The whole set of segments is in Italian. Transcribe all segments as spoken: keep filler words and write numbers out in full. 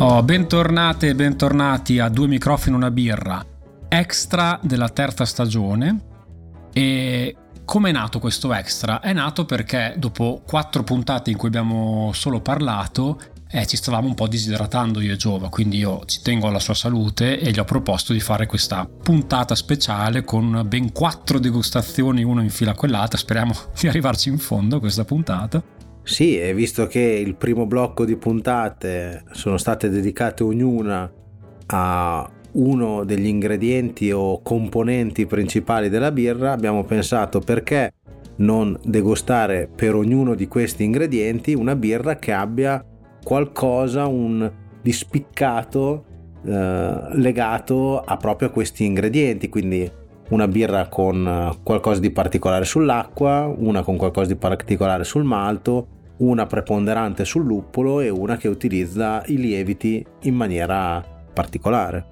Oh, bentornate e bentornati a Due microfoni e Una Birra, extra della terza stagione. E come è nato questo extra? È nato perché dopo quattro puntate in cui abbiamo solo parlato eh, ci stavamo un po' disidratando io e Giova, quindi io ci tengo alla sua salute e gli ho proposto di fare questa puntata speciale con ben quattro degustazioni, uno in fila a quell'altra. Speriamo di arrivarci in fondo a questa puntata. Sì, e visto che il primo blocco di puntate sono state dedicate ognuna a uno degli ingredienti o componenti principali della birra, abbiamo pensato perché non degustare per ognuno di questi ingredienti una birra che abbia qualcosa un, di spiccato eh, legato a proprio a questi ingredienti, quindi una birra con qualcosa di particolare sull'acqua, una con qualcosa di particolare sul malto, una preponderante sul luppolo e una che utilizza i lieviti in maniera particolare.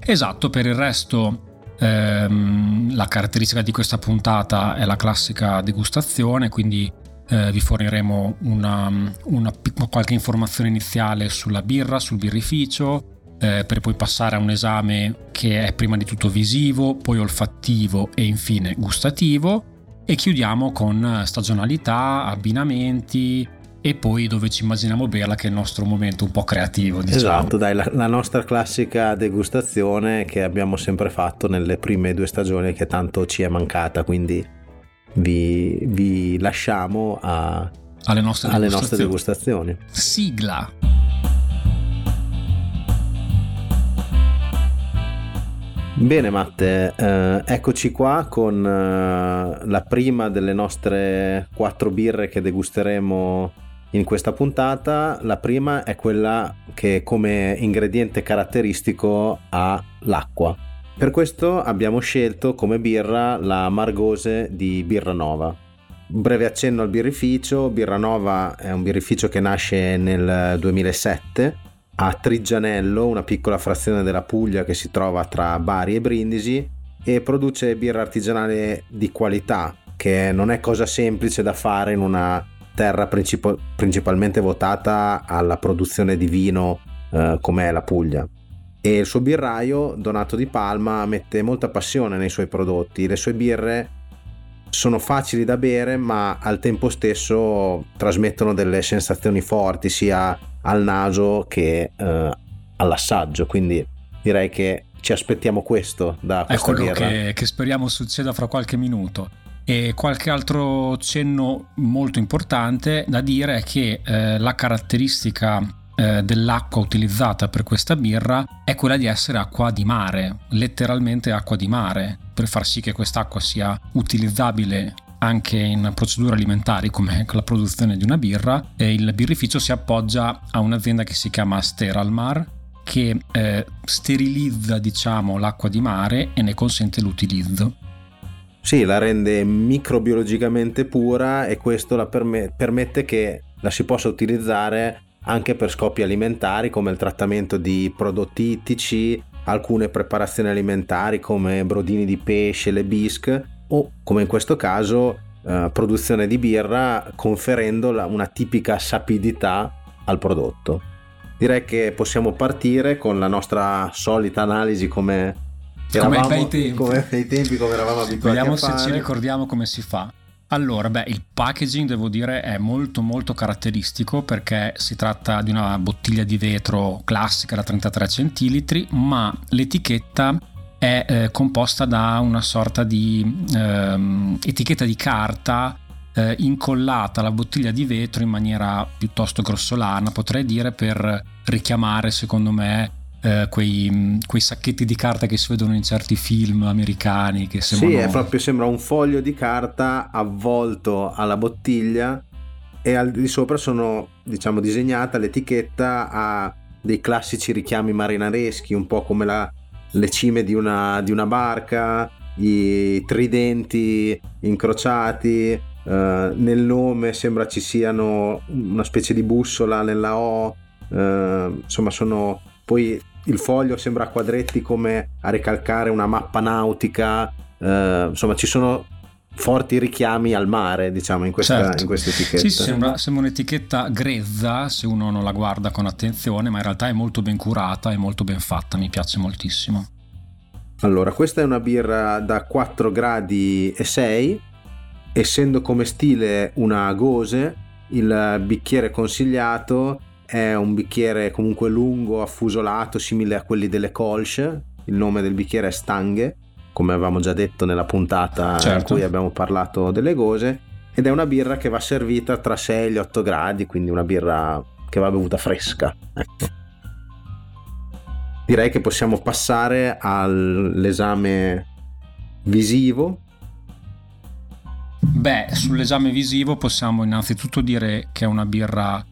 Esatto, per il resto ehm, la caratteristica di questa puntata è la classica degustazione, quindi eh, vi forniremo una, una, qualche informazione iniziale sulla birra, sul birrificio, eh, per poi passare a un esame che è prima di tutto visivo, poi olfattivo e infine gustativo, e chiudiamo con stagionalità, abbinamenti e poi dove ci immaginiamo berla, che è il nostro momento un po' creativo, diciamo. Esatto, dai, la, la nostra classica degustazione che abbiamo sempre fatto nelle prime due stagioni, che tanto ci è mancata, quindi vi, vi lasciamo a, alle, nostre, alle degustazioni. nostre degustazioni. Sigla! Bene Matte, eh, eccoci qua con eh, la prima delle nostre quattro birre che degusteremo in questa puntata. La prima è quella che come ingrediente caratteristico ha l'acqua. Per questo abbiamo scelto come birra la Margose di Birra Nova. Breve accenno al birrificio: Birra Nova è un birrificio che nasce nel duemilasette a Trigianello, una piccola frazione della Puglia che si trova tra Bari e Brindisi, e produce birra artigianale di qualità, che non è cosa semplice da fare in una terra princip- principalmente votata alla produzione di vino eh, com'è la Puglia. E il suo birraio Donato di Palma mette molta passione nei suoi prodotti. Le sue birre sono facili da bere, ma al tempo stesso trasmettono delle sensazioni forti sia al naso che eh, all'assaggio, quindi direi che ci aspettiamo questo da questa birra. È quello che, che speriamo succeda fra qualche minuto. E qualche altro cenno molto importante da dire è che eh, la caratteristica eh, dell'acqua utilizzata per questa birra è quella di essere acqua di mare, letteralmente acqua di mare, per far sì che quest'acqua sia utilizzabile anche in procedure alimentari come la produzione di una birra. E il birrificio si appoggia a un'azienda che si chiama Steralmar, che eh, sterilizza, diciamo, l'acqua di mare e ne consente l'utilizzo. Sì, la rende microbiologicamente pura, e questo la perm- permette che la si possa utilizzare anche per scopi alimentari come il trattamento di prodotti ittici, alcune preparazioni alimentari come brodini di pesce, le bisque, o come in questo caso eh, produzione di birra, conferendo la, una tipica sapidità al prodotto. Direi che possiamo partire con la nostra solita analisi come... Eravamo, come nei tempi. Come nei tempi, come eravamo abituati. Vediamo a fare. Vediamo se ci ricordiamo come si fa. Allora, beh, il packaging, devo dire, è molto molto caratteristico, perché si tratta di una bottiglia di vetro classica da trentatré centilitri, ma l'etichetta è eh, composta da una sorta di eh, etichetta di carta eh, incollata alla bottiglia di vetro in maniera piuttosto grossolana, potrei dire, per richiamare, secondo me, Quei, quei sacchetti di carta che si vedono in certi film americani, che sembrano... Sì, è proprio, sembra un foglio di carta avvolto alla bottiglia, e al di sopra sono, diciamo, disegnata l'etichetta a dei classici richiami marinareschi, un po' come la, le cime di una, di una barca, i tridenti incrociati, eh, nel nome sembra ci siano una specie di bussola nella O, eh, insomma sono... Poi il foglio sembra a quadretti, come a ricalcare una mappa nautica, eh, insomma ci sono forti richiami al mare, diciamo, in questa, certo. in questa etichetta. Sì, sembra, sembra un'etichetta grezza se uno non la guarda con attenzione, ma in realtà è molto ben curata e molto ben fatta, mi piace moltissimo. Allora, questa è una birra da quattro gradi e sei, essendo come stile una gose, il bicchiere consigliato è un bicchiere comunque lungo, affusolato, simile a quelli delle colche. Il nome del bicchiere è Stange, come avevamo già detto nella puntata certo. in cui abbiamo parlato delle gose, ed è una birra che va servita tra sei e gli otto gradi, quindi una birra che va bevuta fresca. Ecco. Direi che possiamo passare all'esame visivo. Beh, sull'esame visivo possiamo innanzitutto dire che è una birra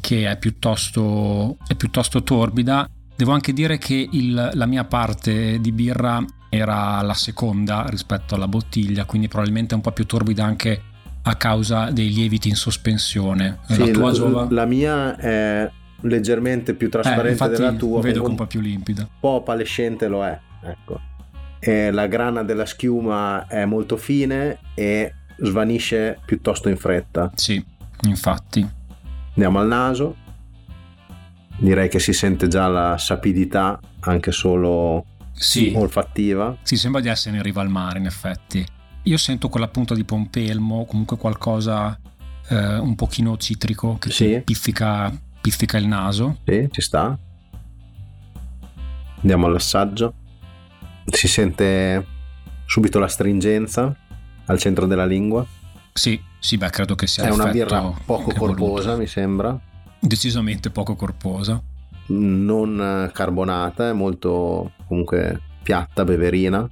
che è piuttosto, è piuttosto torbida. Devo anche dire che il, la mia parte di birra era la seconda rispetto alla bottiglia, quindi probabilmente è un po' più torbida anche a causa dei lieviti in sospensione. Sì, la tua, Giova? La mia è leggermente più trasparente eh, infatti della tua. Vedo che un po' più limpida. Un po' opalescente lo è, ecco. E la grana della schiuma è molto fine e svanisce piuttosto in fretta. Sì, infatti. Andiamo al naso. Direi che si sente già la sapidità, anche solo sì. olfattiva. Sì, sembra di essere in riva al mare, in effetti. Io sento quella punta di pompelmo, comunque qualcosa eh, un pochino citrico che sì. pizzica, pizzica il naso. Sì, ci sta. Andiamo all'assaggio. Si sente subito la stringenza al centro della lingua. Sì, sì, beh, credo che sia. È una birra poco corposa, voluto. Mi sembra. Decisamente poco corposa, non carbonata, è molto comunque piatta, beverina.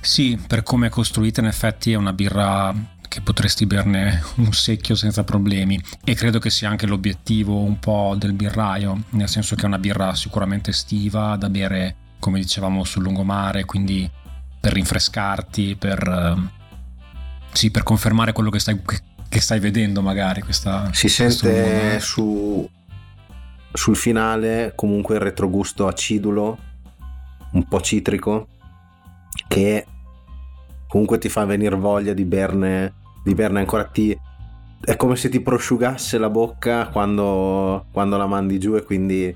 Sì, per come è costruita in effetti è una birra che potresti berne un secchio senza problemi, e credo che sia anche l'obiettivo un po' del birraio, nel senso che è una birra sicuramente estiva da bere, come dicevamo, sul lungomare, quindi per rinfrescarti, per sì, per confermare quello che stai che, che stai vedendo magari. Questa si sente su, sul finale comunque il retrogusto acidulo, un po' citrico, che comunque ti fa venire voglia di berne di berne ancora. Ti è come se ti prosciugasse la bocca quando, quando la mandi giù, e quindi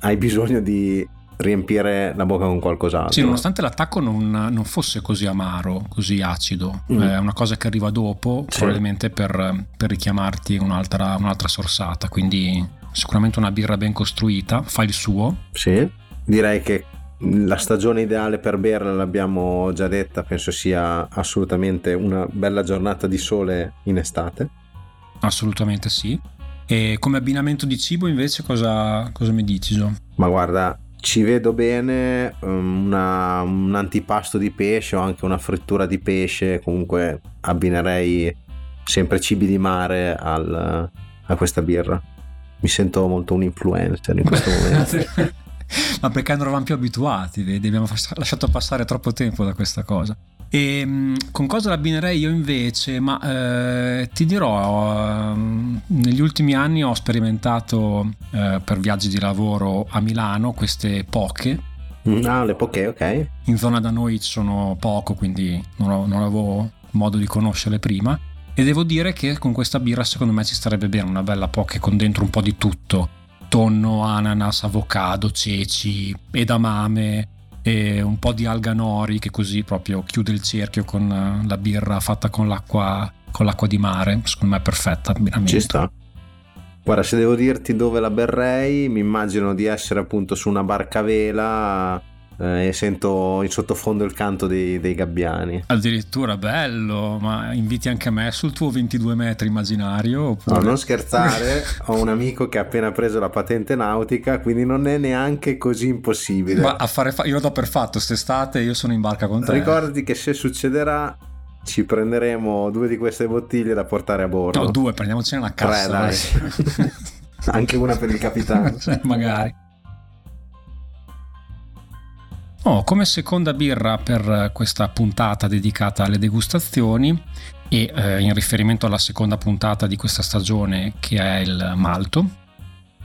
hai bisogno di riempire la bocca con qualcos'altro. Sì, nonostante l'attacco non, non fosse così amaro, così acido, mm. è una cosa che arriva dopo, sì. probabilmente per, per richiamarti un'altra, un'altra sorsata, quindi sicuramente una birra ben costruita, fa il suo. Sì, direi che la stagione ideale per berla l'abbiamo già detta, penso sia assolutamente una bella giornata di sole in estate. Assolutamente sì. E come abbinamento di cibo invece cosa, cosa mi dici, Gio? Ma guarda, ci vedo bene una, un antipasto di pesce o anche una frittura di pesce. Comunque abbinerei sempre cibi di mare al, a questa birra. Mi sento molto un influencer in questo momento. Ma perché non eravamo più abituati, vedi? Abbiamo lasciato passare troppo tempo da questa cosa. E con cosa l'abbinerei io invece? Ma eh, ti dirò, eh, negli ultimi anni ho sperimentato eh, per viaggi di lavoro a Milano queste poke. Ah, le poke, ok. In zona da noi ci sono poco, quindi non, ho, non avevo modo di conoscerle prima, e devo dire che con questa birra secondo me ci starebbe bene una bella poke con dentro un po' di tutto: tonno, ananas, avocado, ceci, edamame, e un po' di alga nori, che così proprio chiude il cerchio con la birra fatta con l'acqua con l'acqua di mare. Secondo me è perfetta, veramente. Ci sta. Guarda, se devo dirti dove la berrei, mi immagino di essere appunto su una barca a vela eh, e sento in sottofondo il canto dei, dei gabbiani. Addirittura, bello. Ma inviti anche me sul tuo ventidue metri immaginario? Oppure... No, non scherzare. Ho un amico che ha appena preso la patente nautica, quindi non è neanche così impossibile. Ma a fare fa- io lo do per fatto, quest'estate io sono in barca con te. Ricordati che se succederà ci prenderemo due di queste bottiglie da portare a bordo. No, due, prendiamocene una cassa. Tre, dai. Anche una per il capitano. Magari. Oh, come seconda birra per questa puntata dedicata alle degustazioni, e eh, in riferimento alla seconda puntata di questa stagione che è il malto,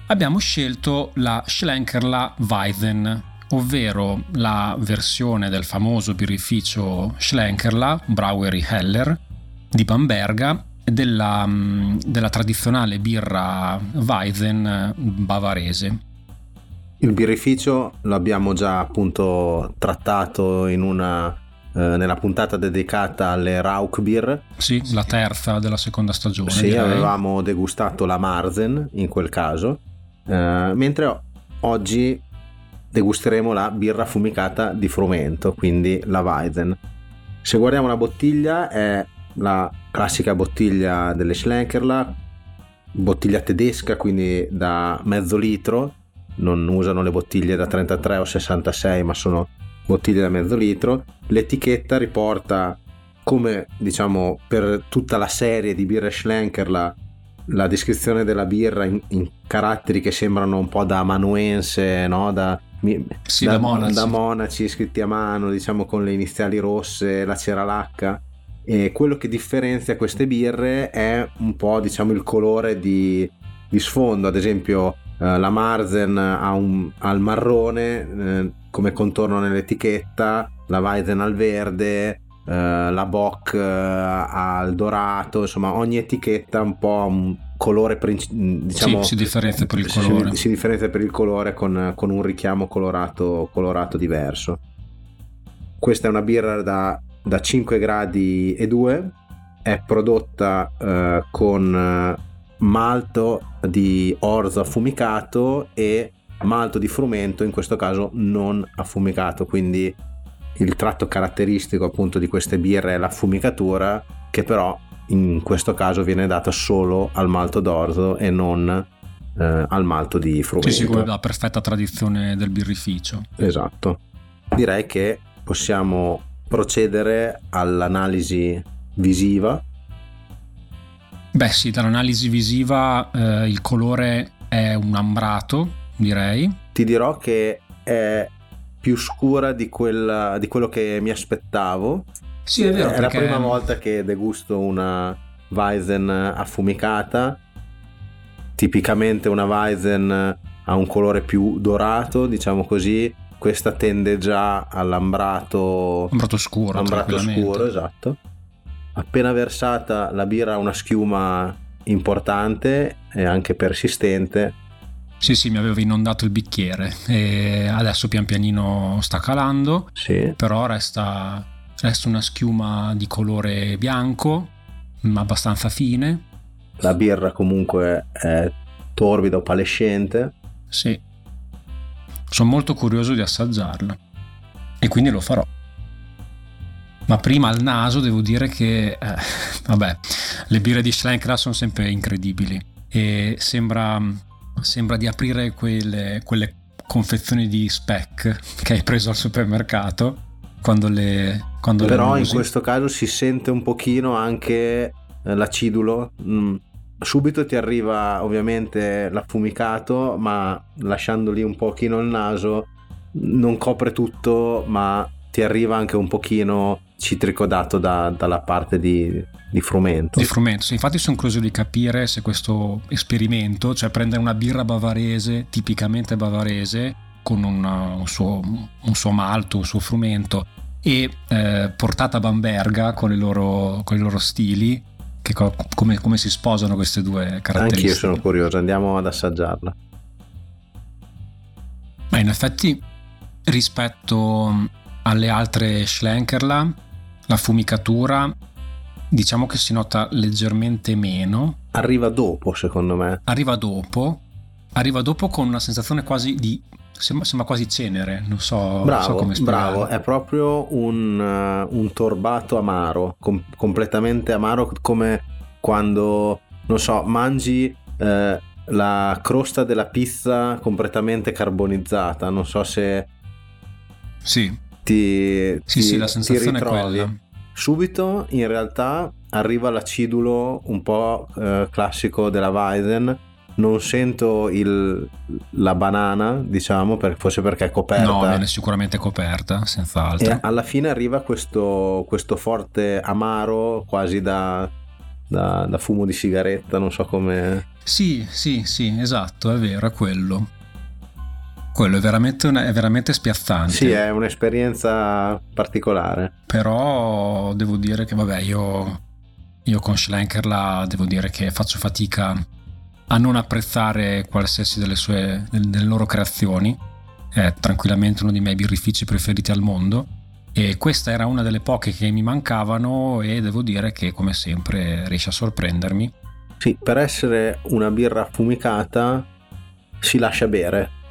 abbiamo scelto la Schlenkerla Weizen, ovvero la versione del famoso birrificio Schlenkerla Brewery Heller di Bamberga e della, della tradizionale birra Weizen bavarese. Il birrificio l'abbiamo già appunto trattato in una, eh, nella puntata dedicata alle Rauchbier. Sì, la terza della seconda stagione. Sì, direi. Avevamo degustato la Märzen in quel caso, eh, mentre oggi degusteremo la birra fumicata di frumento, quindi la Weizen. Se guardiamo la bottiglia, è la classica bottiglia delle Schlenkerla, bottiglia tedesca, quindi da mezzo litro. Non usano le bottiglie da trentatré o sessantasei, ma sono bottiglie da mezzo litro. L'etichetta riporta, come diciamo per tutta la serie di birre Schlenkerla, la descrizione della birra in, in caratteri che sembrano un po' da amanuense, no? da, sì, da, da, monaci. da monaci scritti a mano, diciamo con le iniziali rosse, la cera lacca. E quello che differenzia queste birre è un po', diciamo, il colore di, di sfondo. Ad esempio la Märzen ha, un, ha il marrone eh, come contorno nell'etichetta, la Weizen al verde, eh, la Bock eh, al dorato, insomma ogni etichetta un po' ha un colore, diciamo, sì, si differenzia per il colore, si, si differenzia per il colore con, con un richiamo colorato, colorato diverso. Questa è una birra da, da cinque gradi e due, è prodotta eh, con malto di orzo affumicato e malto di frumento, in questo caso non affumicato, quindi il tratto caratteristico appunto di queste birre è l'affumicatura, che però in questo caso viene data solo al malto d'orzo e non eh, al malto di frumento. Sì, sicuramente la perfetta tradizione del birrificio. Esatto. Direi che possiamo procedere all'analisi visiva. Beh sì, dall'analisi visiva eh, il colore è un ambrato, direi. Ti dirò che è più scura di, quella, di quello che mi aspettavo. Sì, è vero. È perché... la prima volta che degusto una Weizen affumicata. Tipicamente una Weizen ha un colore più dorato, diciamo così. Questa tende già all'ambrato... Ambrato scuro, ambrato scuro, esatto. Appena versata la birra ha una schiuma importante e anche persistente. Sì, sì, mi aveva inondato il bicchiere e adesso pian pianino sta calando, sì. Però resta, resta una schiuma di colore bianco, ma abbastanza fine. La birra comunque è torbida, opalescente. Sì, sono molto curioso di assaggiarla e quindi lo farò. Ma prima al naso devo dire che, eh, vabbè, le birre di Schlenkerla sono sempre incredibili e sembra, sembra di aprire quelle, quelle confezioni di Speck che hai preso al supermercato quando le quando Però le in questo caso si sente un pochino anche l'acidulo, mm. Subito ti arriva ovviamente l'affumicato, ma lasciando lì un pochino il naso non copre tutto, ma ti arriva anche un pochino citrico dato da, dalla parte di, di frumento. Di frumento, sì, infatti sono curioso di capire se questo esperimento, cioè prendere una birra bavarese, tipicamente bavarese, con una, un, suo, un suo malto, un suo frumento, e eh, portata a Bamberga con i loro, con i loro stili, che co- come, come si sposano queste due caratteristiche. Anch'io sono curioso, andiamo ad assaggiarla. Ma in effetti rispetto alle altre Schlenkerla, la fumicatura diciamo che si nota leggermente meno. Arriva dopo, secondo me. Arriva dopo, arriva dopo con una sensazione quasi di... sembra, sembra quasi cenere, non so, bravo, non so come spiegare. Bravo, è proprio un, un torbato amaro, com- completamente amaro, come quando, non so, mangi... Eh, la crosta della pizza completamente carbonizzata, non so se... Sì. Ti, sì, ti, sì, la sensazione è quella. Subito in realtà arriva l'acidulo un po' eh, classico della Weizen, non sento il, la banana, diciamo, per, forse perché è coperta. No, viene sicuramente coperta, senz'altro. E alla fine arriva questo, questo forte amaro, quasi da, da, da fumo di sigaretta, non so come... Sì, sì, sì, esatto, è vero, è quello. Quello è veramente, una, è veramente spiazzante. Sì, è un'esperienza particolare. Però devo dire che, vabbè, io, io con Schlenkerla devo dire che faccio fatica a non apprezzare qualsiasi delle sue delle loro creazioni. È tranquillamente uno dei miei birrifici preferiti al mondo. E questa era una delle poche che mi mancavano e devo dire che, come sempre, riesce a sorprendermi. Sì, per essere una birra affumicata si lascia bere.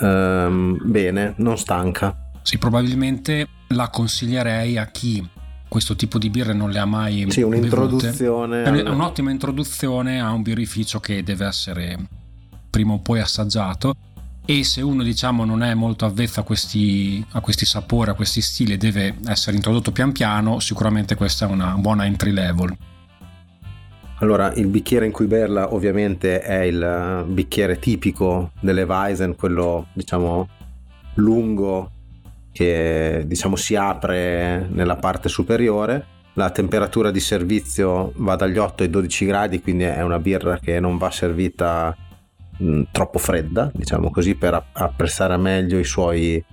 Um, bene, non stanca. Sì, probabilmente la consiglierei a chi questo tipo di birre non le ha mai sì, un'introduzione bevute. È un'ottima introduzione a un birrificio che deve essere prima o poi assaggiato, e se uno, diciamo, non è molto avvezzo a questi, a questi sapori, a questi stili, deve essere introdotto pian piano, sicuramente questa è una buona entry level. Allora, il bicchiere in cui berla ovviamente è il bicchiere tipico delle Weizen, quello, diciamo, lungo, che, diciamo, si apre nella parte superiore. La temperatura di servizio va dagli otto ai dodici gradi, quindi è una birra che non va servita mh, troppo fredda, diciamo così, per apprezzare meglio i suoi,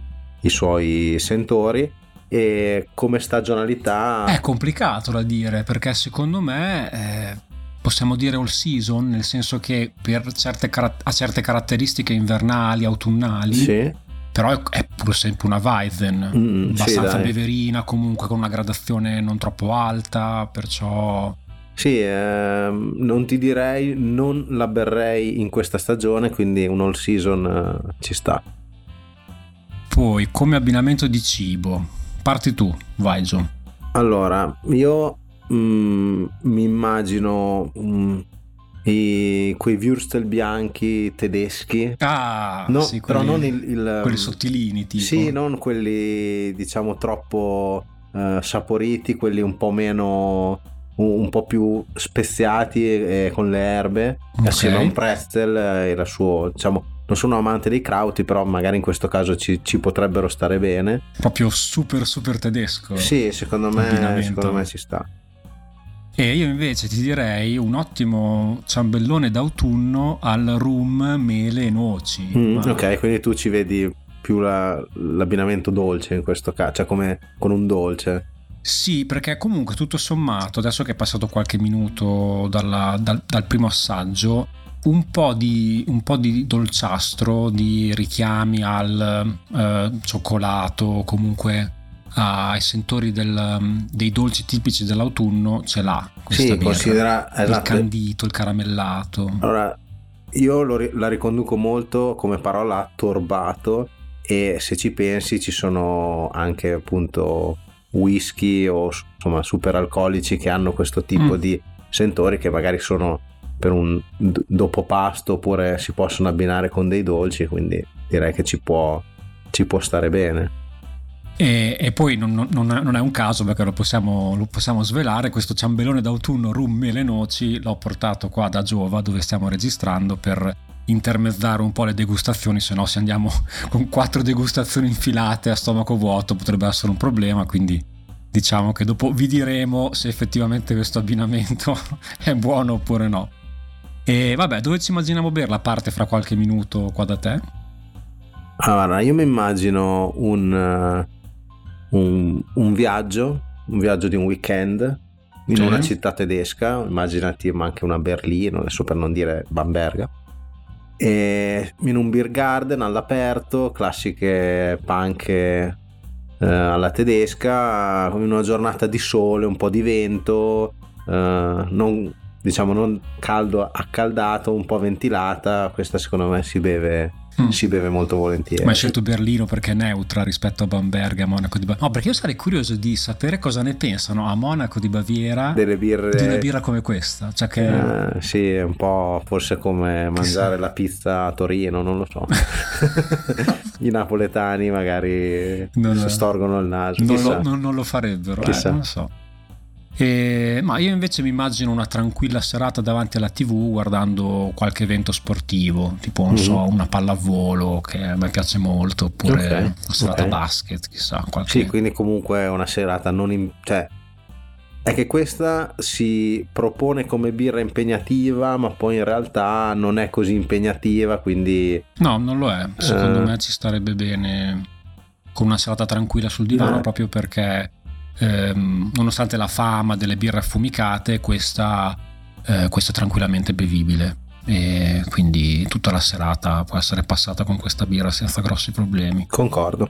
i suoi sentori. E come stagionalità è complicato da dire, perché secondo me eh... possiamo dire all season, nel senso che per certe, ha certe caratteristiche invernali, autunnali, sì. Però è pur sempre una Weizen, mm, abbastanza sì, beverina comunque, con una gradazione non troppo alta, perciò... Sì, eh, non ti direi, non la berrei in questa stagione, quindi un all season eh, ci sta. Poi, come abbinamento di cibo, parti tu, vai Gio. Allora, io... Mm, mi immagino mm, i, quei würstel bianchi tedeschi, ah, no, sì, quelli, però non il, il, quelli sottilini tipo. Sì, non quelli, diciamo, troppo eh, saporiti, quelli un po' meno, un, un po' più speziati e, e con le erbe, okay. Assieme a un pretzel era suo, diciamo. Non sono amante dei krauti, però magari in questo caso ci, ci potrebbero stare bene. Proprio super super tedesco. Sì, secondo me, secondo me ci sta. E io invece ti direi un ottimo ciambellone d'autunno al rum, mele e noci. Mm, ma... Ok, quindi tu ci vedi più la, l'abbinamento dolce in questo caso, cioè come con un dolce. Sì, perché comunque tutto sommato, adesso che è passato qualche minuto dalla, dal, dal primo assaggio, un po' di, un po' di dolciastro, di richiami al eh, cioccolato, comunque ai sentori del, dei dolci tipici dell'autunno ce l'ha questa, sì, birra. Considera, esatto. Il candito, il caramellato. Allora, io lo, la riconduco molto come parola a torbato, e se ci pensi ci sono anche appunto whisky o insomma super alcolici che hanno questo tipo mm. di sentori, che magari sono per un dopopasto oppure si possono abbinare con dei dolci, quindi direi che ci può, ci può stare bene. E, e poi non, non, non è un caso, perché lo possiamo, lo possiamo svelare, questo ciambellone d'autunno rum, mele e noci l'ho portato qua da Giova, dove stiamo registrando, per intermezzare un po' le degustazioni, se no se andiamo con quattro degustazioni infilate a stomaco vuoto potrebbe essere un problema, quindi... Diciamo che dopo vi diremo se effettivamente questo abbinamento è buono oppure no. E vabbè, dove ci immaginiamo berla? Parte fra qualche minuto qua da te. Allora, io mi immagino un, un, un viaggio, un viaggio di un weekend in sì. una città tedesca, immaginati anche una Berlino, adesso per non dire Bamberga, e in un beer garden all'aperto, classiche panche... alla tedesca, in una giornata di sole, un po' di vento, eh, non, diciamo non caldo accaldato, un po' ventilata. Questa secondo me si beve mm. si beve molto volentieri. Ma hai scelto Berlino perché è neutra rispetto a Bamberga, a Monaco di Baviera? No, perché io sarei curioso di sapere cosa ne pensano a Monaco di Baviera delle birre, di una birra come questa, cioè che eh, sì, è un po' forse come mangiare la pizza a Torino, non lo so. I napoletani magari non, si storgono il naso, non lo, non, non lo farebbero, eh, non lo so. E, ma io invece mi immagino una tranquilla serata davanti alla tivù guardando qualche evento sportivo, tipo non mm. so, una pallavolo che a me piace molto, oppure okay. una serata okay. basket, chissà, qualche... Sì, quindi comunque una serata non in, cioè è che questa si propone come birra impegnativa, ma poi in realtà non è così impegnativa, quindi... No, non lo è. Secondo eh... me ci starebbe bene con una serata tranquilla sul divano, eh. proprio perché ehm, nonostante la fama delle birre affumicate, questa, eh, questa è tranquillamente bevibile. E quindi tutta la serata può essere passata con questa birra senza grossi problemi. Concordo.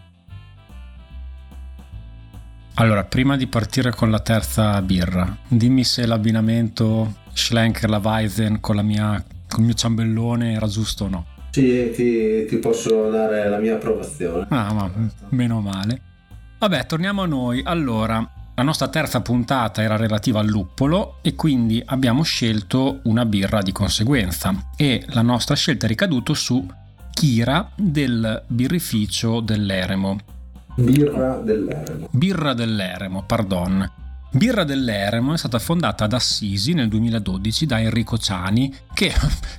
Allora, prima di partire con la terza birra, dimmi se l'abbinamento Schlenkerla Weizen con la mia, con il mio ciambellone era giusto o no. Sì, ti, ti posso dare la mia approvazione. Ah, ma meno male. Vabbè, torniamo a noi. Allora, la nostra terza puntata era relativa al luppolo e quindi abbiamo scelto una birra di conseguenza, e la nostra scelta è ricaduta su Kira del birrificio dell'Eremo. Birra dell'Eremo. Birra dell'Eremo, pardon. Birra dell'Eremo è stata fondata ad Assisi nel duemiladodici da Enrico Ciani, che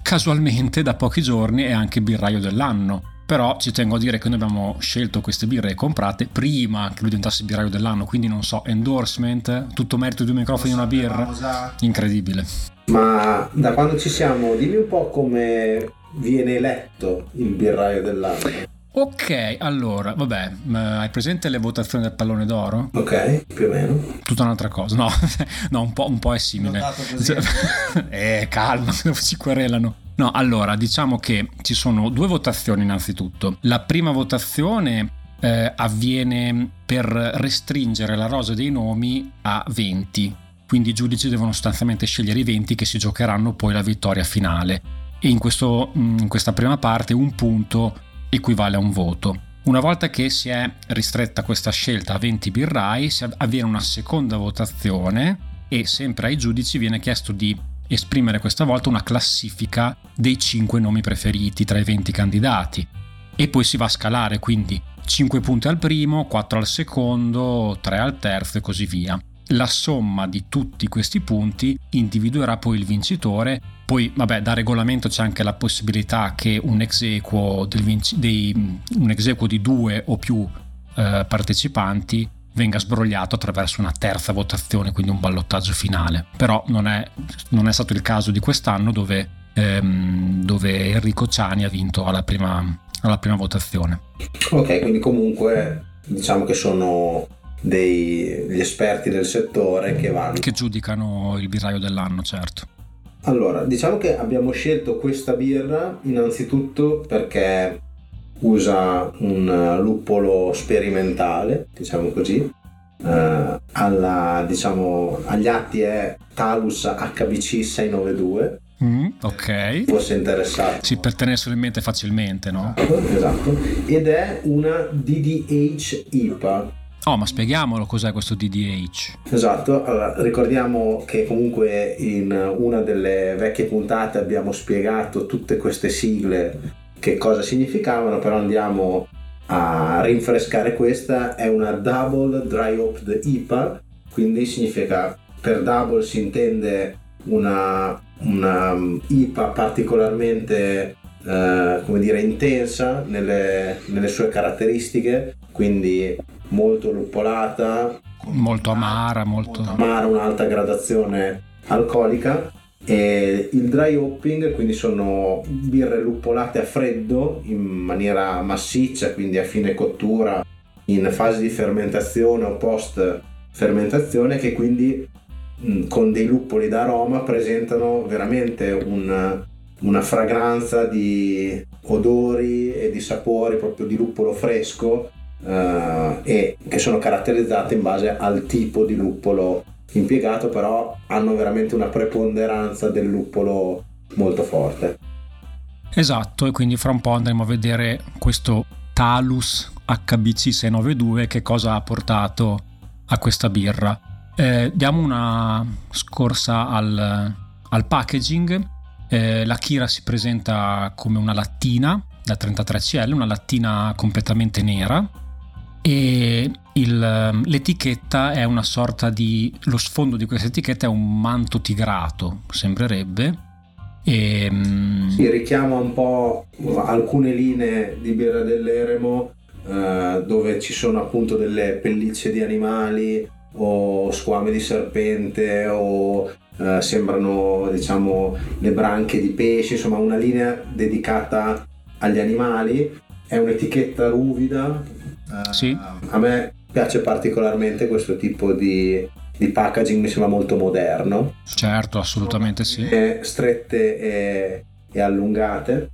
casualmente da pochi giorni è anche birraio dell'anno. Però ci tengo a dire che noi abbiamo scelto queste birre e comprate prima che lui diventasse birraio dell'anno, quindi non so, endorsement, tutto merito di Due microfoni e Una Birra, incredibile. Ma da quando ci siamo, dimmi un po' come viene eletto il birraio dell'anno. Ok, allora, vabbè, hai presente le votazioni del pallone d'oro? Ok, più o meno. Tutta un'altra cosa, no, no un, po', un po' è simile. Cioè, eh, calma, ci querelano. No, allora, diciamo che ci sono due votazioni innanzitutto. La prima votazione eh, avviene per restringere la rosa dei nomi a venti, quindi i giudici devono sostanzialmente scegliere i venti che si giocheranno poi la vittoria finale. E in, questo, in questa prima parte un punto equivale a un voto. Una volta che si è ristretta questa scelta a venti birrai, si avviene una seconda votazione e sempre ai giudici viene chiesto di esprimere questa volta una classifica dei cinque nomi preferiti tra i venti candidati, e poi si va a scalare, quindi cinque punti al primo, quattro al secondo, tre al terzo e così via. La somma di tutti questi punti individuerà poi il vincitore. Poi, vabbè, da regolamento c'è anche la possibilità che un ex equo del vinci- dei, un ex equo di due o più eh, partecipanti venga sbrogliato attraverso una terza votazione, quindi un ballottaggio finale. Però non è, non è stato il caso di quest'anno, dove, ehm, dove Enrico Ciani ha vinto alla prima, alla prima votazione. Ok, quindi comunque diciamo che sono... degli esperti del settore che vanno che giudicano il birraio dell'anno, certo. Allora, diciamo che abbiamo scelto questa birra innanzitutto perché usa un luppolo sperimentale, diciamo così. Eh, alla, diciamo, agli atti è Talus acca bi ci sei nove due. Mm, ok. Fosse interessato. Sì, per tenerselo in mente facilmente, no? Esatto. Ed è una D D H I P A. Oh, ma spieghiamolo cos'è questo D D H. Esatto, allora, ricordiamo che comunque in una delle vecchie puntate abbiamo spiegato tutte queste sigle, che cosa significavano, però andiamo a rinfrescare. Questa è una Double Dry Hopped I P A, quindi significa, per double si intende una, una I P A particolarmente eh, come dire intensa nelle, nelle sue caratteristiche, quindi molto luppolata, molto amara, molto amara, un'alta gradazione alcolica, e il dry hopping, quindi sono birre luppolate a freddo in maniera massiccia, quindi a fine cottura, in fase di fermentazione o post fermentazione, che quindi con dei luppoli d'aroma presentano veramente un, una fragranza di odori e di sapori proprio di luppolo fresco. Uh, e che sono caratterizzate in base al tipo di luppolo impiegato, però hanno veramente una preponderanza del luppolo molto forte. Esatto, e quindi fra un po' andremo a vedere questo Talus acca bi ci sei nove due che cosa ha portato a questa birra. Eh, diamo una scorsa al, al packaging. Eh, la Kira si presenta come una lattina da trentatré centilitri, una lattina completamente nera, e il, l'etichetta è una sorta di, lo sfondo di questa etichetta è un manto tigrato, sembrerebbe, e si richiama un po' alcune linee di birra dell'eremo eh, dove ci sono appunto delle pellicce di animali o squame di serpente o eh, sembrano, diciamo, le branche di pesce, insomma una linea dedicata agli animali. È un'etichetta ruvida. Eh, sì. A me piace particolarmente questo tipo di, di packaging, mi sembra molto moderno. Certo, assolutamente sì. E strette e, e allungate.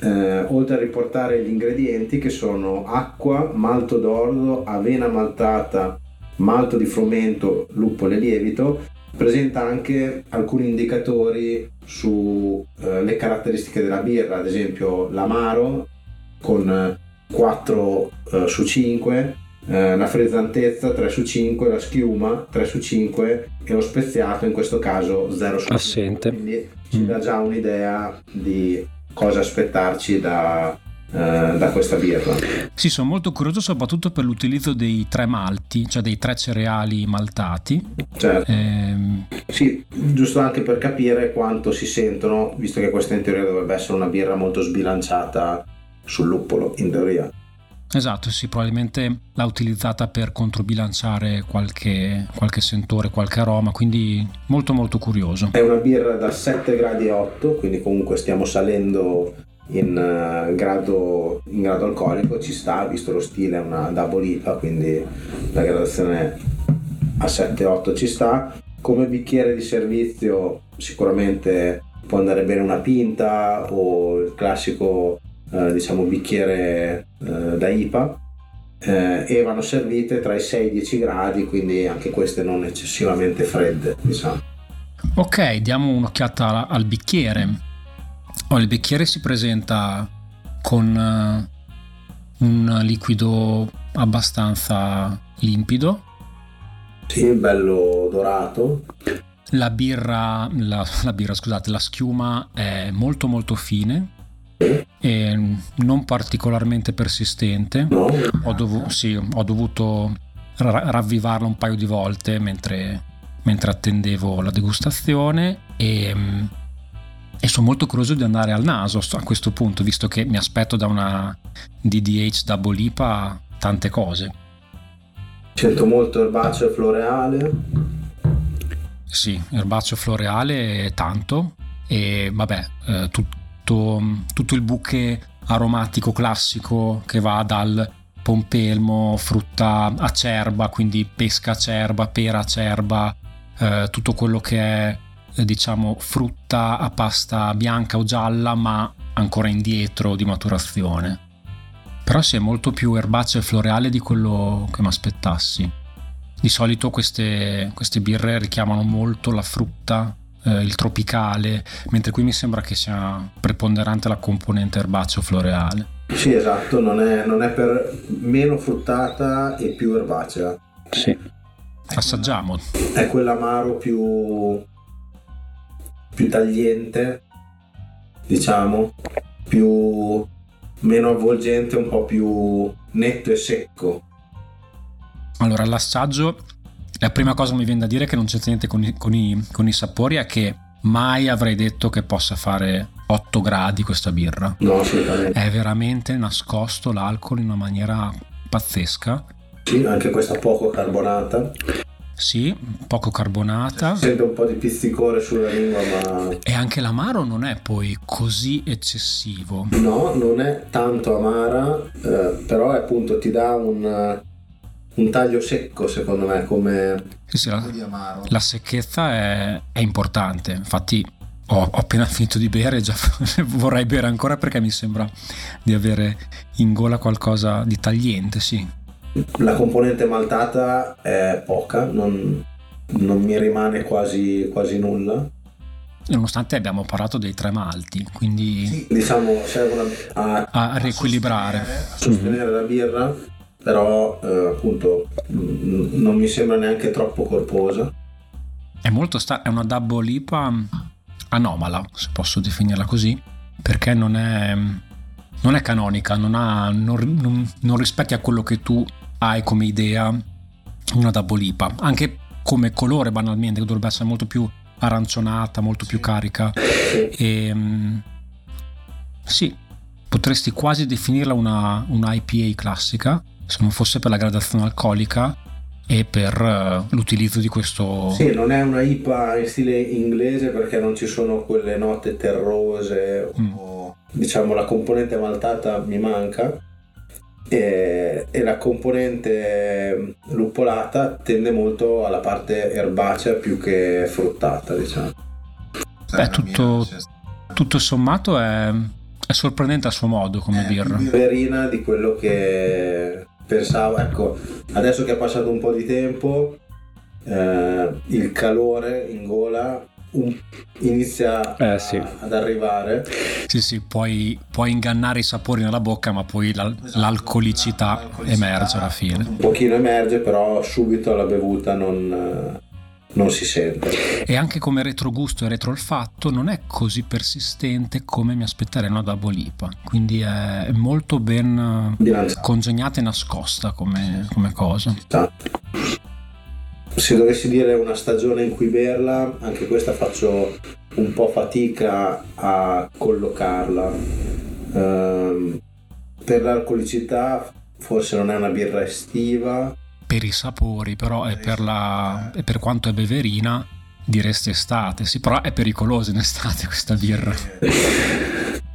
Eh, oltre a riportare gli ingredienti che sono acqua, malto d'orzo, avena maltata, malto di frumento, luppole e lievito, presenta anche alcuni indicatori sulle eh, caratteristiche della birra, ad esempio l'amaro con quattro eh, su cinque, eh, la frizzantezza tre su cinque, la schiuma tre su cinque e lo speziato in questo caso zero su cinque. Assente. Quindi ci dà già un'idea di cosa aspettarci da, eh, da questa birra. Sì, sono molto curioso soprattutto per l'utilizzo dei tre malti, cioè dei tre cereali maltati. Certo. Ehm... Sì, giusto anche per capire quanto si sentono, visto che questa in teoria dovrebbe essere una birra molto sbilanciata sul luppolo, in teoria. Esatto, sì, probabilmente l'ha utilizzata per controbilanciare qualche, qualche sentore, qualche aroma, quindi molto molto curioso. È una birra da sette gradi e otto, quindi comunque stiamo salendo in uh, grado, in grado alcolico, ci sta, visto lo stile è una double I P A, quindi la gradazione a sette otto ci sta. Come bicchiere di servizio sicuramente può andare bene una pinta o il classico Eh, diciamo bicchiere eh, da I P A, eh, e vanno servite tra i sei e i dieci gradi, quindi anche queste non eccessivamente fredde, diciamo. Ok, diamo un'occhiata al, al bicchiere. Oh, il bicchiere si presenta con uh, un liquido abbastanza limpido. Sì, bello dorato. La birra, la, la birra, scusate, la schiuma è molto molto fine. E non particolarmente persistente, no. ho, dov- sì, ho dovuto ra- ravvivarla un paio di volte mentre, mentre attendevo la degustazione e, e sono molto curioso di andare al naso a questo punto, visto che mi aspetto da una D D H double I P A tante cose. Sento molto erbaceo floreale. Sì, erbaceo floreale tanto, e vabbè, eh, tutto tutto il bouquet aromatico classico che va dal pompelmo, frutta acerba, quindi pesca acerba, pera acerba, eh, tutto quello che è eh, diciamo frutta a pasta bianca o gialla ma ancora indietro di maturazione, però si sì, è molto più erbaceo e floreale di quello che mi aspettassi. Di solito queste, queste birre richiamano molto la frutta, il tropicale, mentre qui mi sembra che sia preponderante la componente erbaceo floreale. Sì, esatto, non è, non è per meno fruttata e più erbacea. Sì. Assaggiamo. È quell'amaro più più tagliente, diciamo, più meno avvolgente, un po' più netto e secco. Allora, all'assaggio la prima cosa che mi viene da dire, che non c'è niente con i, con, i, con i sapori, è che mai avrei detto che possa fare otto gradi questa birra. No, assolutamente. È veramente nascosto l'alcol in una maniera pazzesca. Sì, anche questa poco carbonata. Sì, poco carbonata. Sente un po' di pizzicore sulla lingua, ma... E anche l'amaro non è poi così eccessivo. No, non è tanto amara, eh, però appunto ti dà un... un taglio secco, secondo me, come sì, sì, la, amaro. La secchezza è, è importante. Infatti ho, ho appena finito di bere, già vorrei bere ancora perché mi sembra di avere in gola qualcosa di tagliente. Sì, la componente maltata è poca, non, non mi rimane quasi, quasi nulla, nonostante abbiamo parlato dei tre malti, quindi sì, diciamo servono a, a, a riequilibrare, a sostenere, a sostenere mm-hmm. la birra, però eh, appunto n- non mi sembra neanche troppo corposa. È molto sta- è una double I P A anomala, se posso definirla così, perché non è non è canonica, non ha non, non, non rispecchia quello che tu hai come idea una double I P A, anche come colore banalmente, che dovrebbe essere molto più arancionata, molto più carica. E, sì, potresti quasi definirla una, una I P A classica, se non fosse per la gradazione alcolica, e per l'utilizzo di questo... Sì, non è una I P A in stile inglese perché non ci sono quelle note terrose mm. o diciamo la componente maltata mi manca e, e la componente lupolata tende molto alla parte erbacea più che fruttata, diciamo. Beh, tutto, tutto sommato è, è sorprendente a suo modo come è birra. È più verina di quello che... pensavo, ecco, adesso che è passato un po' di tempo, eh, il calore in gola um, inizia eh, a, sì. ad arrivare. Sì, sì, puoi, puoi ingannare i sapori nella bocca, ma poi la, esatto, l'alcolicità, l'alcolicità emerge alla fine. Un pochino emerge, però subito la bevuta non, non si sente. E anche come retrogusto e retroolfatto non è così persistente come mi aspetterei una double I P A, quindi è molto ben congegnata e nascosta come, come cosa. Se dovessi dire una stagione in cui berla, anche questa faccio un po' fatica a collocarla. Ehm, per l'alcolicità forse non è una birra estiva, per i sapori però e per, la, e per quanto è beverina diresti estate, sì, però è pericolosa in estate questa birra.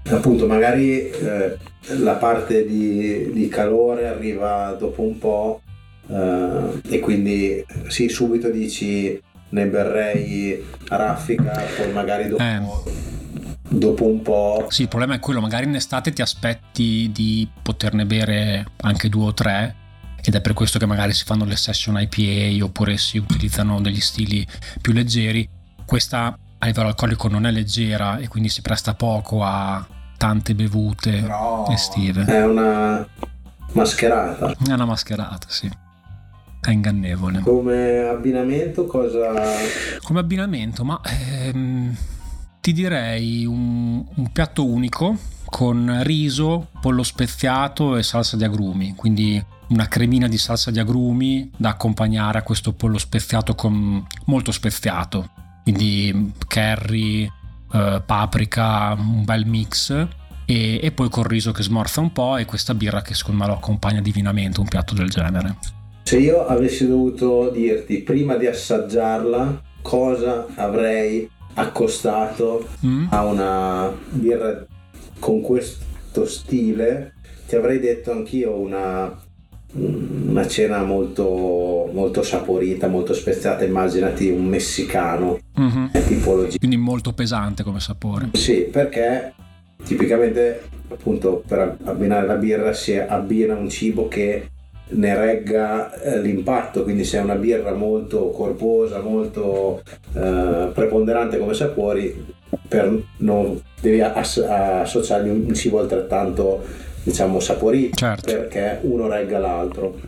Appunto, magari eh, la parte di, di calore arriva dopo un po' eh, e quindi sì, subito dici ne berrei a raffica, poi magari dopo eh. dopo un po'... Sì, il problema è quello, magari in estate ti aspetti di poterne bere anche due o tre, ed è per questo che magari si fanno le session I P A oppure si utilizzano degli stili più leggeri. Questa a livello alcolico non è leggera e quindi si presta poco a tante bevute no, estive. È una mascherata. È una mascherata, sì. È ingannevole. Come abbinamento cosa... Come abbinamento, ma ehm, ti direi un, un piatto unico con riso, pollo speziato e salsa di agrumi, quindi una cremina di salsa di agrumi da accompagnare a questo pollo speziato, con molto speziato, quindi curry, eh, paprika, un bel mix e, e poi col riso che smorza un po' e questa birra che secondo me lo accompagna divinamente un piatto del genere. Se io avessi dovuto dirti prima di assaggiarla cosa avrei accostato mm. a una birra con questo stile, ti avrei detto anch'io una una cena molto molto saporita, molto speziata. Immaginati un messicano mm-hmm. tipologia, quindi molto pesante come sapore. Sì, perché tipicamente appunto per abbinare la birra si abbina un cibo che ne regga l'impatto, quindi se è una birra molto corposa, molto eh, preponderante come sapori, per non devi ass- associargli un cibo altrettanto diciamo saporito, certo, perché uno regga l'altro.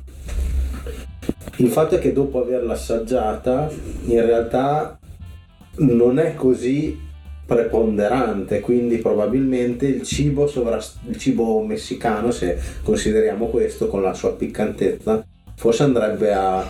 Il fatto è che dopo averla assaggiata in realtà non è così preponderante, quindi probabilmente il cibo, sovrast- il cibo messicano, se consideriamo questo, con la sua piccantezza forse andrebbe a,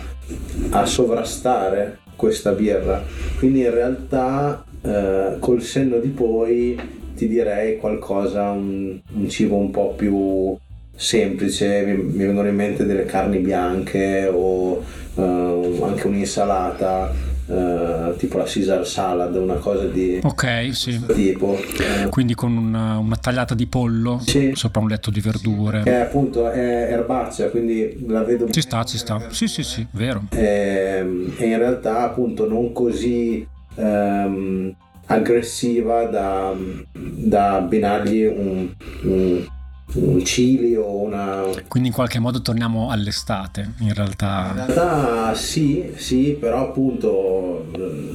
a sovrastare questa birra, quindi in realtà eh, col senno di poi ti direi qualcosa, un, un cibo un po' più semplice. Mi, mi vengono in mente delle carni bianche o eh, anche un'insalata eh, tipo la Caesar salad, una cosa di okay, sì. tipo eh. Quindi con una, una tagliata di pollo sì. sopra un letto di verdure, che appunto è erbacea, quindi la vedo ci sta ci sta verdure. Sì sì sì, vero. E, e in realtà appunto non così ehm, aggressiva da, da abbinargli un, un, un chili o una... Quindi in qualche modo torniamo all'estate, in realtà. In realtà sì, sì, però appunto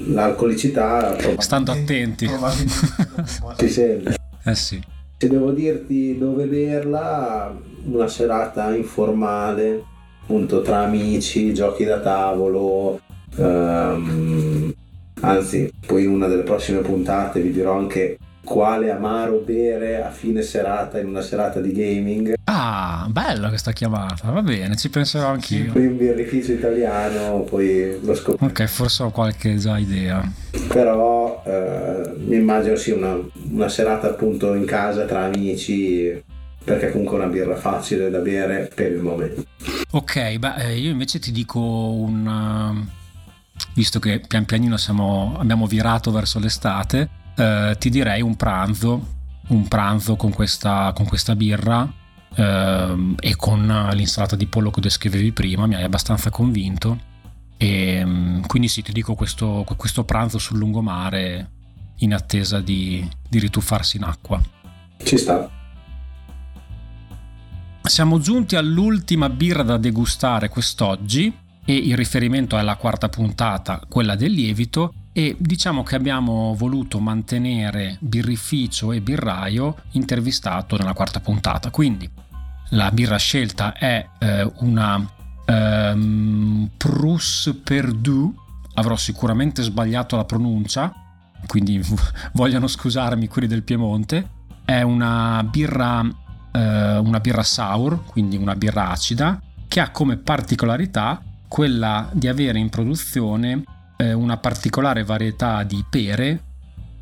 l'alcolicità... Stando attenti. Si sente. Eh sì. Se devo dirti dove berla, una serata informale, appunto tra amici, giochi da tavolo... Um, Anzi, poi in una delle prossime puntate vi dirò anche quale amaro bere a fine serata in una serata di gaming. Ah, bella questa chiamata, va bene, ci penserò anch'io. Poi un birrificio italiano, poi lo scopro. Ok, forse ho qualche già idea. Però eh, mi immagino sì una, una serata appunto in casa tra amici, perché comunque è una birra facile da bere per il momento. Ok, beh, io invece ti dico un... visto che pian pianino siamo, abbiamo virato verso l'estate, eh, ti direi un pranzo, un pranzo con questa, con questa birra eh, e con l'insalata di pollo che descrivevi prima, mi hai abbastanza convinto. E quindi sì, ti dico questo, questo pranzo sul lungomare in attesa di, di rituffarsi in acqua. Ci sta. Siamo giunti all'ultima birra da degustare quest'oggi e il riferimento è alla quarta puntata, quella del lievito, e diciamo che abbiamo voluto mantenere birrificio e birraio intervistato nella quarta puntata, quindi la birra scelta è eh, una Um, Prusse Perdue, avrò sicuramente sbagliato la pronuncia, quindi vogliono scusarmi quelli del Piemonte. È una birra uh, una birra sour, quindi una birra acida, che ha come particolarità quella di avere in produzione uh, una particolare varietà di pere,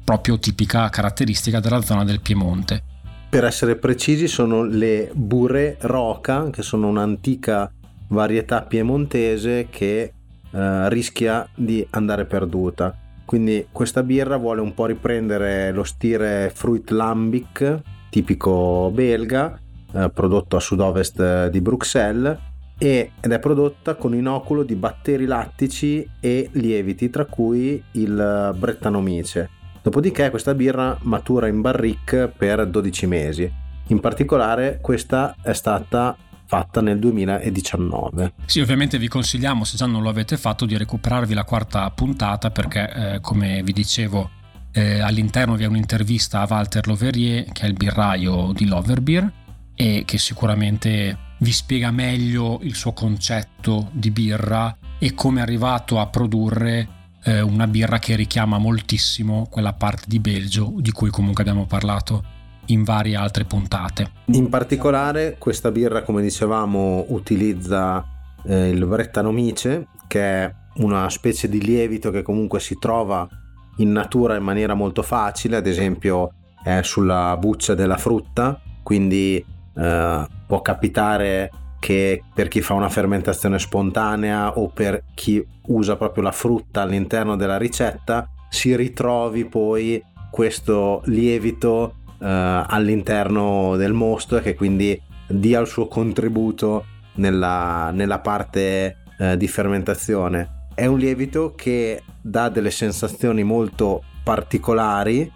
proprio tipica caratteristica della zona del Piemonte. Per essere precisi sono le Bure Roche, che sono un'antica varietà piemontese che eh, rischia di andare perduta. Quindi questa birra vuole un po' riprendere lo stile fruit lambic tipico belga, eh, prodotto a sud-ovest di Bruxelles, e, ed è prodotta con inoculo di batteri lattici e lieviti, tra cui il Brettanomyces. Dopodiché questa birra matura in barrique per dodici mesi. In particolare questa è stata fatta nel duemiladiciannove. Sì, ovviamente vi consigliamo, se già non lo avete fatto, di recuperarvi la quarta puntata perché, eh, come vi dicevo, eh, all'interno vi è un'intervista a Walter Loverier, che è il birraio di Loverbeer e che sicuramente vi spiega meglio il suo concetto di birra e come è arrivato a produrre eh, una birra che richiama moltissimo quella parte di Belgio di cui comunque abbiamo parlato in varie altre puntate. In particolare questa birra, come dicevamo, utilizza eh, il Brettanomyces, che è una specie di lievito che comunque si trova in natura in maniera molto facile, ad esempio è sulla buccia della frutta, quindi eh, può capitare che per chi fa una fermentazione spontanea o per chi usa proprio la frutta all'interno della ricetta si ritrovi poi questo lievito all'interno del mosto, e che quindi dia il suo contributo nella, nella parte eh, di fermentazione. È un lievito che dà delle sensazioni molto particolari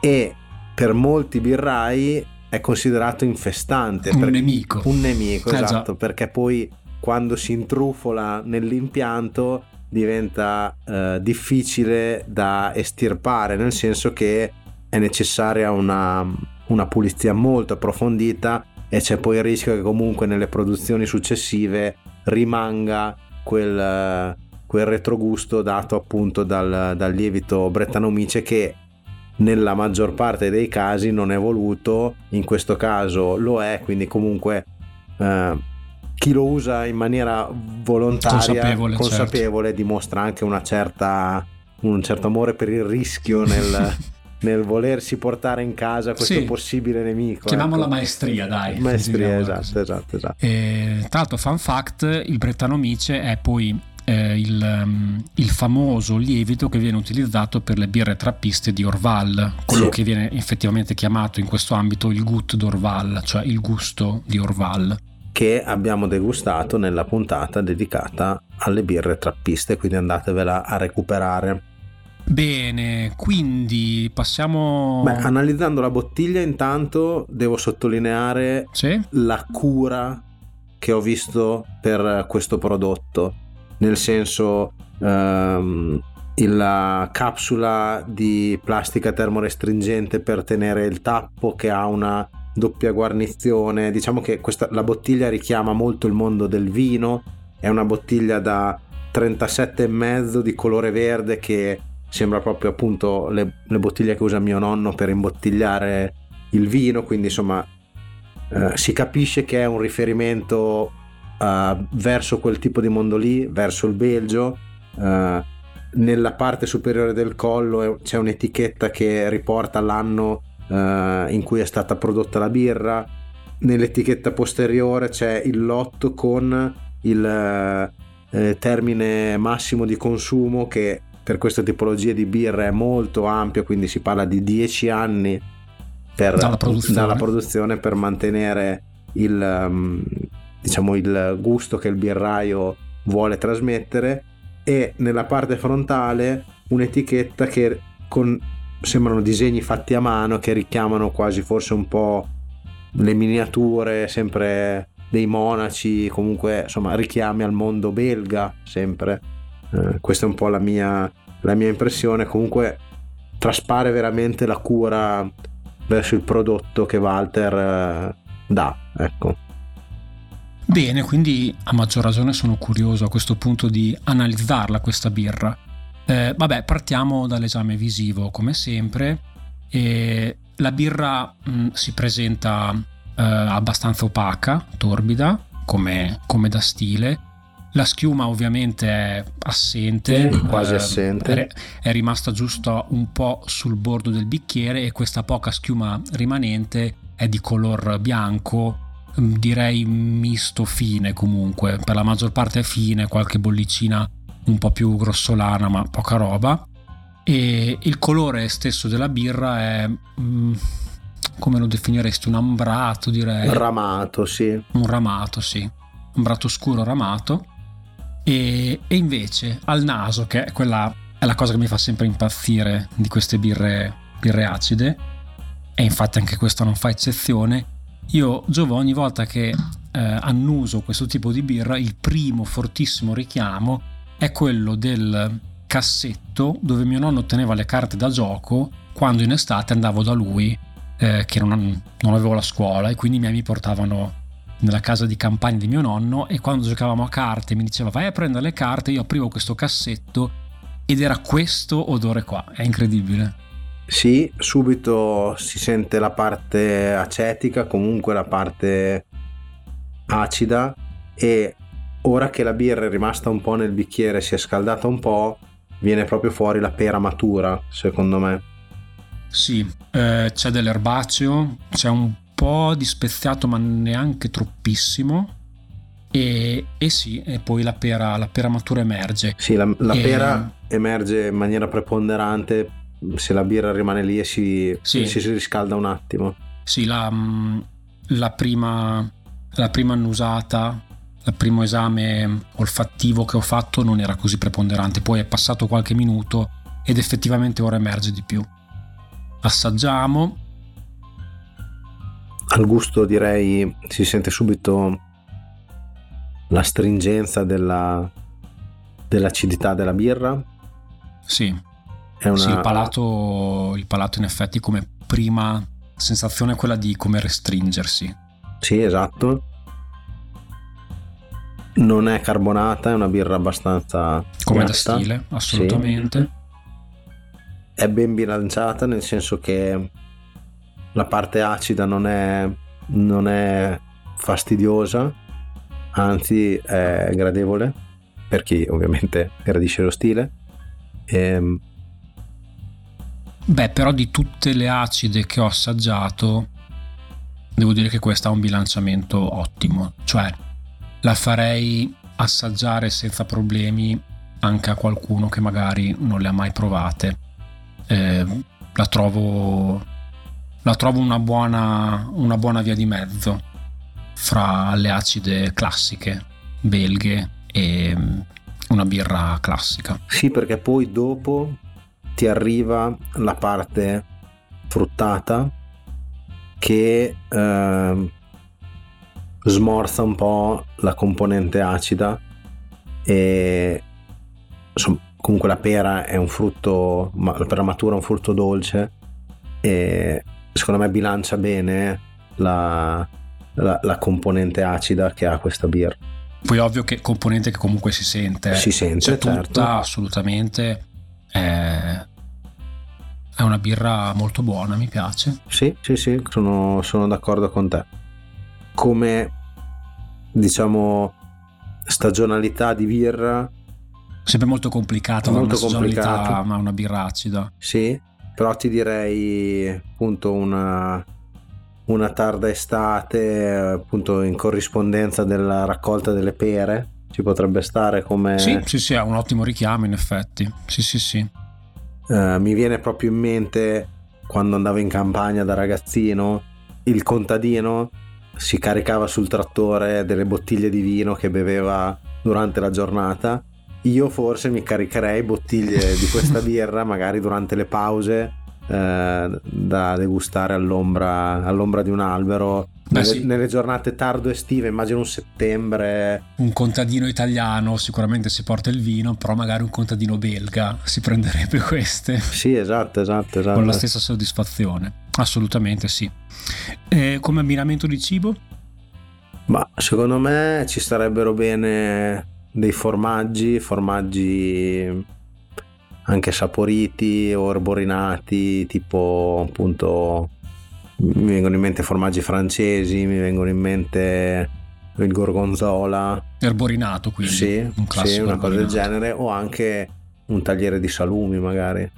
e per molti birrai è considerato infestante, un nemico un nemico eh, esatto, già. Perché poi quando si intrufola nell'impianto diventa eh, difficile da estirpare, nel senso che è necessaria una, una pulizia molto approfondita, e c'è poi il rischio che comunque nelle produzioni successive rimanga quel, quel retrogusto dato appunto dal, dal lievito Brettanomyces, che nella maggior parte dei casi non è voluto, in questo caso lo è, quindi comunque eh, chi lo usa in maniera volontaria, consapevole, consapevole certo, dimostra anche una certa, un certo amore per il rischio nel nel volersi portare in casa questo sì, possibile nemico. Chiamiamola ecco. maestria, dai. Maestria, esatto, esatto, esatto. E, tra l'altro, fun fact, il Brettanomyces è poi eh, il, il famoso lievito che viene utilizzato per le birre trappiste di Orval, quello sì, che viene effettivamente chiamato in questo ambito il gut d'Orval, cioè il gusto di Orval, che abbiamo degustato nella puntata dedicata alle birre trappiste, quindi andatevela a recuperare. Bene, quindi passiamo... Beh, analizzando la bottiglia intanto devo sottolineare sì, la cura che ho visto per questo prodotto, nel senso ehm, la capsula di plastica termorestringente per tenere il tappo, che ha una doppia guarnizione. Diciamo che questa, la bottiglia richiama molto il mondo del vino, è una bottiglia da trentasette e mezzo di colore verde, che sembra proprio appunto le, le bottiglie che usa mio nonno per imbottigliare il vino, quindi insomma eh, si capisce che è un riferimento eh, verso quel tipo di mondo lì, verso il Belgio. Eh, nella parte superiore del collo c'è un'etichetta che riporta l'anno eh, in cui è stata prodotta la birra, nell'etichetta posteriore c'è il lotto con il eh, termine massimo di consumo, che per questa tipologia di birra è molto ampio, quindi si parla di dieci anni per, dalla, produzione. dalla produzione per mantenere il, diciamo, il gusto che il birraio vuole trasmettere, e nella parte frontale un'etichetta che con, sembrano disegni fatti a mano che richiamano quasi forse un po' le miniature sempre dei monaci, comunque insomma richiami al mondo belga sempre. Eh, questa è un po' la mia, la mia impressione. Comunque traspare veramente la cura verso il prodotto che Walter eh, dà, ecco. Bene, quindi a maggior ragione sono curioso a questo punto di analizzarla questa birra. Eh, vabbè, partiamo dall'esame visivo come sempre. E la birra mh, si presenta eh, abbastanza opaca, torbida, come, come da stile. La schiuma ovviamente è assente, mm, quasi eh, assente. È rimasta giusto un po' sul bordo del bicchiere, e questa poca schiuma rimanente è di color bianco, direi misto fine, comunque per la maggior parte è fine, qualche bollicina un po' più grossolana, ma poca roba. E il colore stesso della birra è, come lo definiresti, un ambrato, direi. Ramato, sì. Un ramato, sì. Ambrato scuro, ramato. E, e invece al naso, che è quella è la cosa che mi fa sempre impazzire di queste birre, birre acide, e infatti anche questa non fa eccezione. Io giovo ogni volta che eh, annuso questo tipo di birra, il primo fortissimo richiamo è quello del cassetto dove mio nonno teneva le carte da gioco quando in estate andavo da lui, eh, che non, non avevo la scuola, e quindi i miei mi portavano nella casa di campagna di mio nonno, e quando giocavamo a carte mi diceva vai a prendere le carte, io aprivo questo cassetto ed era questo odore qua, è incredibile. Sì, subito si sente la parte acetica, comunque la parte acida, e ora che la birra è rimasta un po' nel bicchiere, si è scaldata un po', viene proprio fuori la pera matura, secondo me. Sì, eh, c'è dell'erbaceo, c'è un po' di speziato ma neanche troppissimo, e, e sì, e poi la pera, la pera matura emerge. Sì, la, la e... pera emerge in maniera preponderante se la birra rimane lì e si, sì. si riscalda un attimo. Sì, la, la prima la prima annusata, il primo esame olfattivo che ho fatto non era così preponderante, poi è passato qualche minuto ed effettivamente ora emerge di più. Assaggiamo. Al gusto direi si sente subito la stringenza della dell'acidità della birra. Sì, è una... sì, il palato il palato in effetti come prima sensazione è quella di come restringersi. Sì, esatto. Non è carbonata, è una birra abbastanza come da stile, assolutamente. Sì. È ben bilanciata, nel senso che la parte acida non è, non è fastidiosa, anzi è gradevole per chi ovviamente gradisce lo stile. E... Beh, però di tutte le acide che ho assaggiato devo dire che questa ha un bilanciamento ottimo, cioè la farei assaggiare senza problemi anche a qualcuno che magari non le ha mai provate. Eh, la trovo la trovo una buona una buona via di mezzo fra le acide classiche belghe e una birra classica. Sì, perché poi dopo ti arriva la parte fruttata che eh, smorza un po' la componente acida, e insomma, comunque la pera è un frutto, la pera matura è un frutto dolce, e secondo me bilancia bene la, la, la componente acida che ha questa birra. Poi ovvio che componente che comunque si sente, si sente, c'è tutta, certo. Assolutamente è, è una birra molto buona, mi piace. Sì, sì, sì, sono, sono d'accordo con te. Come diciamo stagionalità di birra sempre molto complicata, molto complicata, ma una birra acida. Sì, però ti direi appunto una una tarda estate, appunto in corrispondenza della raccolta delle pere, ci potrebbe stare come... Sì, sì, sì, è un ottimo richiamo in effetti, sì, sì, sì. Uh, mi viene proprio in mente quando andavo in campagna da ragazzino, il contadino si caricava sul trattore delle bottiglie di vino che beveva durante la giornata. Io forse mi caricherei bottiglie di questa birra magari durante le pause, eh, da degustare all'ombra, all'ombra di un albero. Beh, nelle, sì. nelle giornate tardo estive, immagino un settembre. Un contadino italiano sicuramente si porta il vino, però magari un contadino belga si prenderebbe queste. Sì, esatto, esatto, esatto. Con la stessa soddisfazione. Assolutamente sì. E come abbinamento di cibo? Ma secondo me ci starebbero bene dei formaggi, formaggi anche saporiti o erborinati, tipo appunto mi vengono in mente formaggi francesi, mi vengono in mente il gorgonzola. Erborinato quindi? Sì, un classico, sì, una cosa del genere, o anche un tagliere di salumi magari.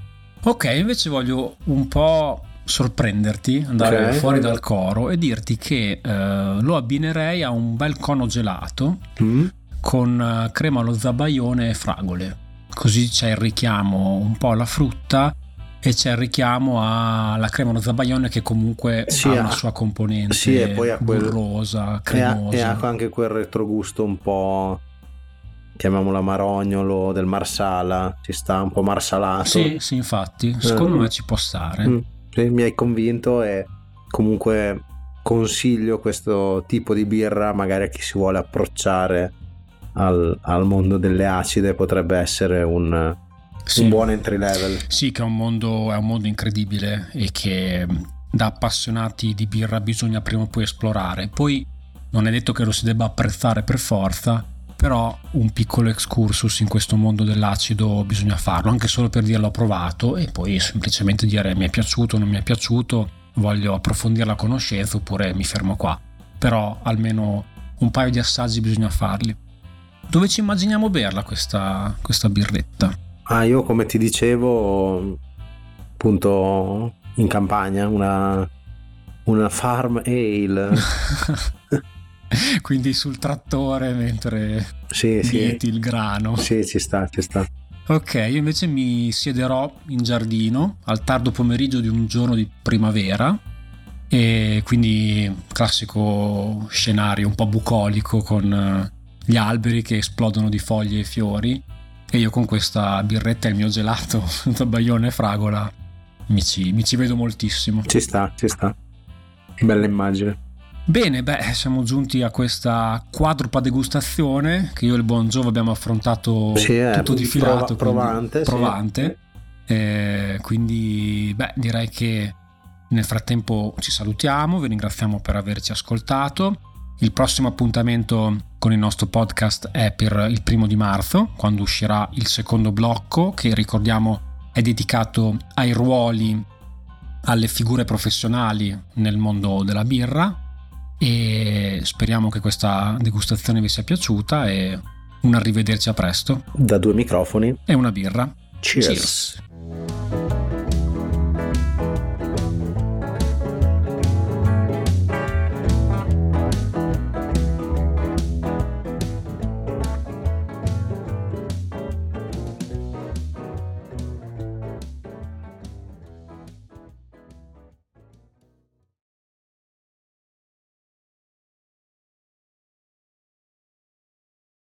Ok, invece voglio un po' sorprenderti, andare okay, fuori dal coro e dirti che eh, lo abbinerei a un bel cono gelato, mm. con crema allo zabaione e fragole, così c'è il richiamo un po' alla frutta e c'è il richiamo alla crema allo zabaione che comunque sì, ha una sua componente sì, e poi ha quel, burrosa, cremosa, e ha anche quel retrogusto un po', chiamiamola marognolo, del marsala, ci sta un po' marsalato. Sì, sì, infatti secondo mm. me ci può stare. mm. Sì, mi hai convinto e comunque consiglio questo tipo di birra magari a chi si vuole approcciare Al, al mondo delle acide. Potrebbe essere un, sì. un buon entry level. Sì, che è un mondo, è un mondo incredibile e che da appassionati di birra bisogna prima o poi esplorare. Poi non è detto che lo si debba apprezzare per forza, però un piccolo excursus in questo mondo dell'acido bisogna farlo, anche solo per dire l'ho provato e poi semplicemente dire mi è piaciuto, non mi è piaciuto, voglio approfondire la conoscenza oppure mi fermo qua. Però almeno un paio di assaggi bisogna farli. Dove ci immaginiamo berla questa, questa birretta? Ah, io come ti dicevo, appunto in campagna, una, una farm ale. Quindi sul trattore mentre sì, lieti sì. il grano. Sì, ci sta, ci sta. Ok, io invece mi siederò in giardino al tardo pomeriggio di un giorno di primavera. E quindi classico scenario un po' bucolico con gli alberi che esplodono di foglie e fiori, e io con questa birretta e il mio gelato da baione e fragola mi ci, mi ci vedo moltissimo. Ci sta, ci sta. Bella immagine. Bene, beh, siamo giunti a questa quadrupla degustazione che io e il buon Giove abbiamo affrontato sì, tutto di filato. Prova, provante. Provante. Sì. Eh, quindi, beh, direi che nel frattempo ci salutiamo, vi ringraziamo per averci ascoltato. Il prossimo appuntamento con il nostro podcast è per il primo di marzo, quando uscirà il secondo blocco, che ricordiamo è dedicato ai ruoli, alle figure professionali nel mondo della birra, e speriamo che questa degustazione vi sia piaciuta e un arrivederci a presto. Da due microfoni e una birra. Cheers! Cheers.